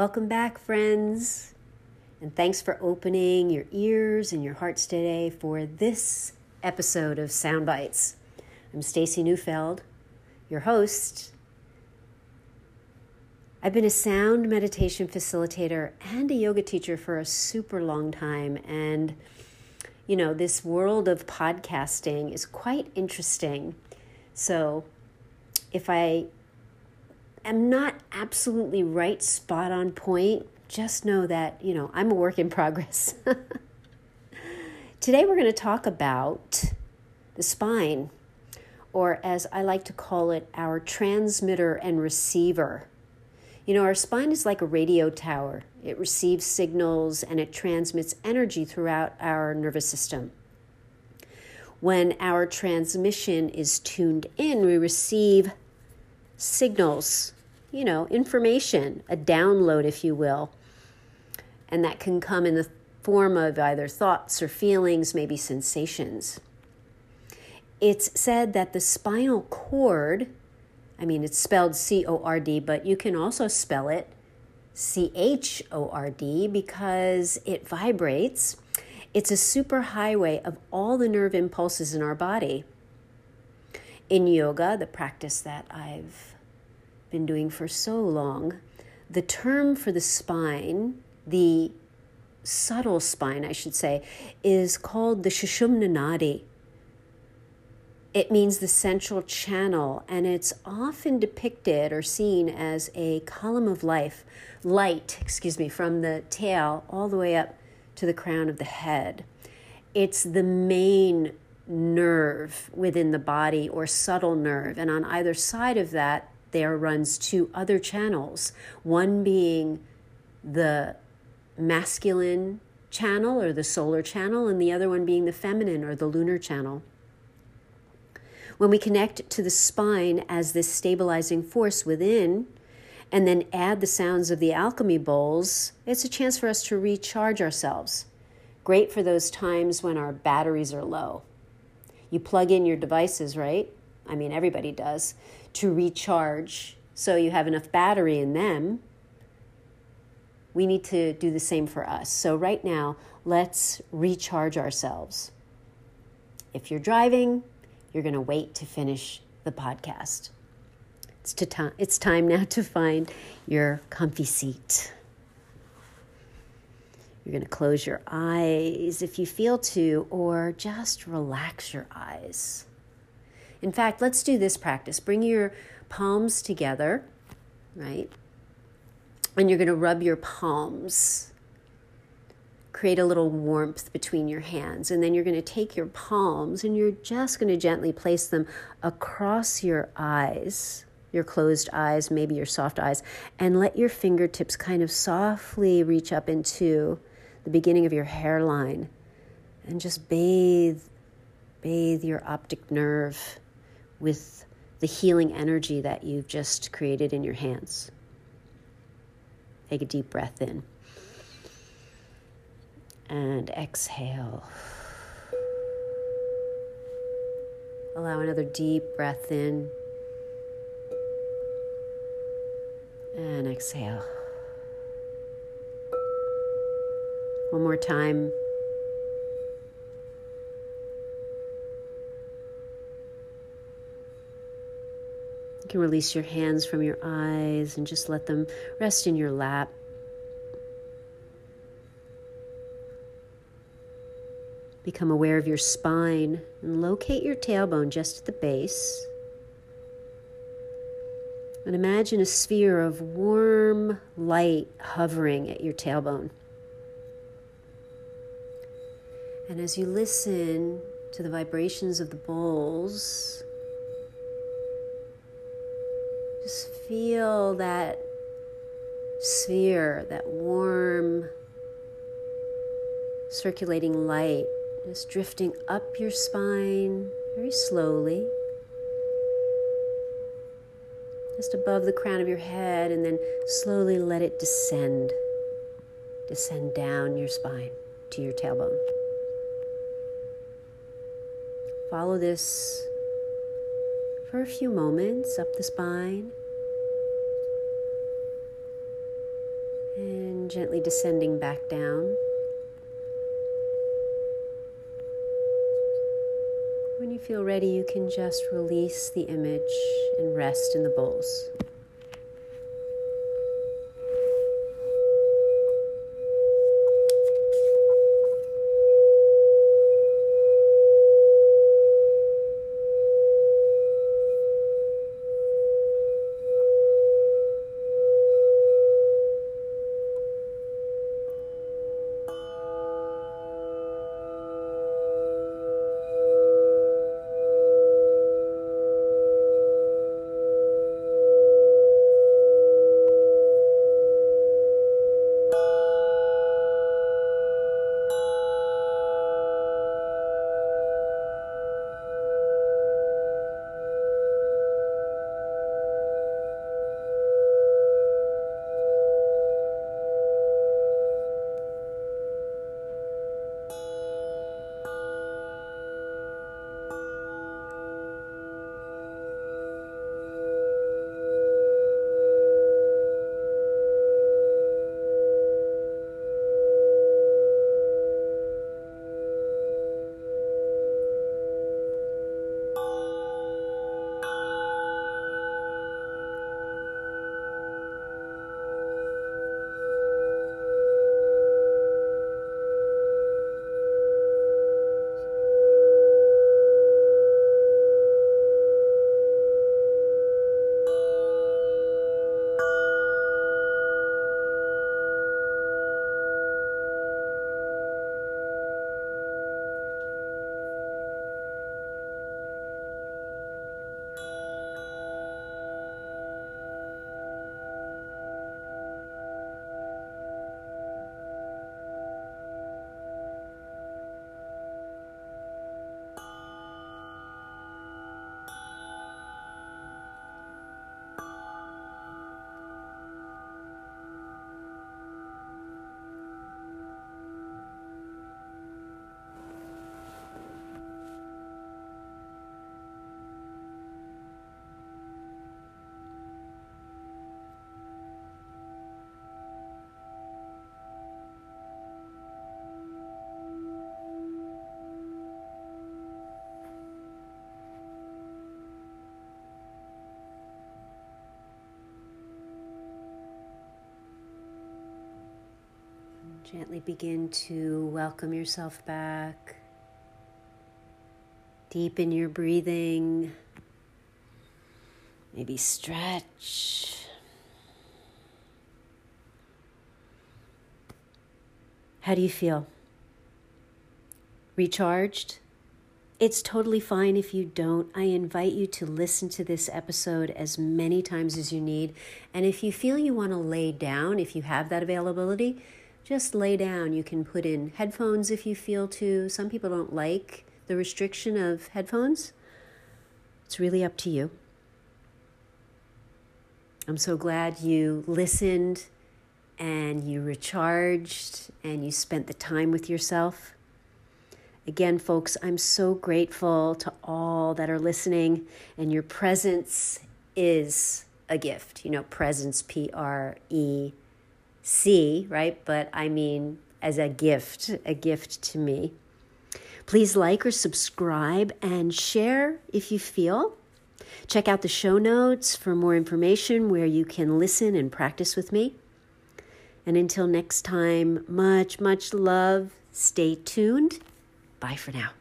Welcome back, friends, and thanks for opening your ears and your hearts today for this episode of Sound Bites. I'm Stacy Newfeld, your host. I've been a sound meditation facilitator and a yoga teacher for a super long time, and you know, this world of podcasting is quite interesting. So if I am not absolutely right, spot on point, just know that, you know, I'm a work in progress. Today we're going to talk about the spine, or as I like to call it, our transmitter and receiver. You know, our spine is like a radio tower. It receives signals and it transmits energy throughout our nervous system. When our transmission is tuned in, we receive signals, you know, information, a download, if you will. And that can come in the form of either thoughts or feelings, maybe sensations. It's said that the spinal cord, I mean, it's spelled C-O-R-D, but you can also spell it C-H-O-R-D because it vibrates. It's a superhighway of all the nerve impulses in our body. In yoga, the practice that I've been doing for so long, the term for the spine, the subtle spine, I should say, is called the Sushumna Nadi. It means the central channel, and it's often depicted or seen as a column of light, from the tail all the way up to the crown of the head. It's the main nerve within the body, or subtle nerve, and on either side of that there runs two other channels, one being the masculine channel or the solar channel, and the other one being the feminine or the lunar channel. When we connect to the spine as this stabilizing force within and then add the sounds of the alchemy bowls, it's a chance for us to recharge ourselves. Great for those times when our batteries are low. You plug in your devices, right? I mean, everybody does, to recharge so you have enough battery in them. We need to do the same for us. So right now, let's recharge ourselves. If you're driving, you're going to wait to finish the podcast. It's time now to find your comfy seat. You're going to close your eyes if you feel to, or just relax your eyes. In fact, let's do this practice. Bring your palms together, right? And you're going to rub your palms. Create a little warmth between your hands. And then you're going to take your palms and you're just going to gently place them across your eyes, your closed eyes, maybe your soft eyes, and let your fingertips kind of softly reach up into the beginning of your hairline, and just bathe your optic nerve with the healing energy that you've just created in your hands. Take a deep breath in and exhale. Allow another deep breath in and exhale. One more time. You can release your hands from your eyes and just let them rest in your lap. Become aware of your spine and locate your tailbone just at the base. And imagine a sphere of warm light hovering at your tailbone. And as you listen to the vibrations of the bowls, just feel that sphere, that warm, circulating light, just drifting up your spine very slowly, just above the crown of your head, and then slowly let it descend down your spine to your tailbone. Follow this for a few moments up the spine, gently descending back down. When you feel ready, you can just release the image and rest in the bowls. Gently begin to welcome yourself back. Deepen your breathing. Maybe stretch. How do you feel? Recharged? It's totally fine if you don't. I invite you to listen to this episode as many times as you need. And if you feel you want to lay down, if you have that availability, just lay down. You can put in headphones if you feel to. Some people don't like the restriction of headphones. It's really up to you. I'm so glad you listened and you recharged and you spent the time with yourself. Again, folks, I'm so grateful to all that are listening, and your presence is a gift. You know, presence, PREC, right? But I mean as a gift to me. Please like or subscribe and share if you feel. Check out the show notes for more information where you can listen and practice with me. And until next time, much, much love. Stay tuned. Bye for now.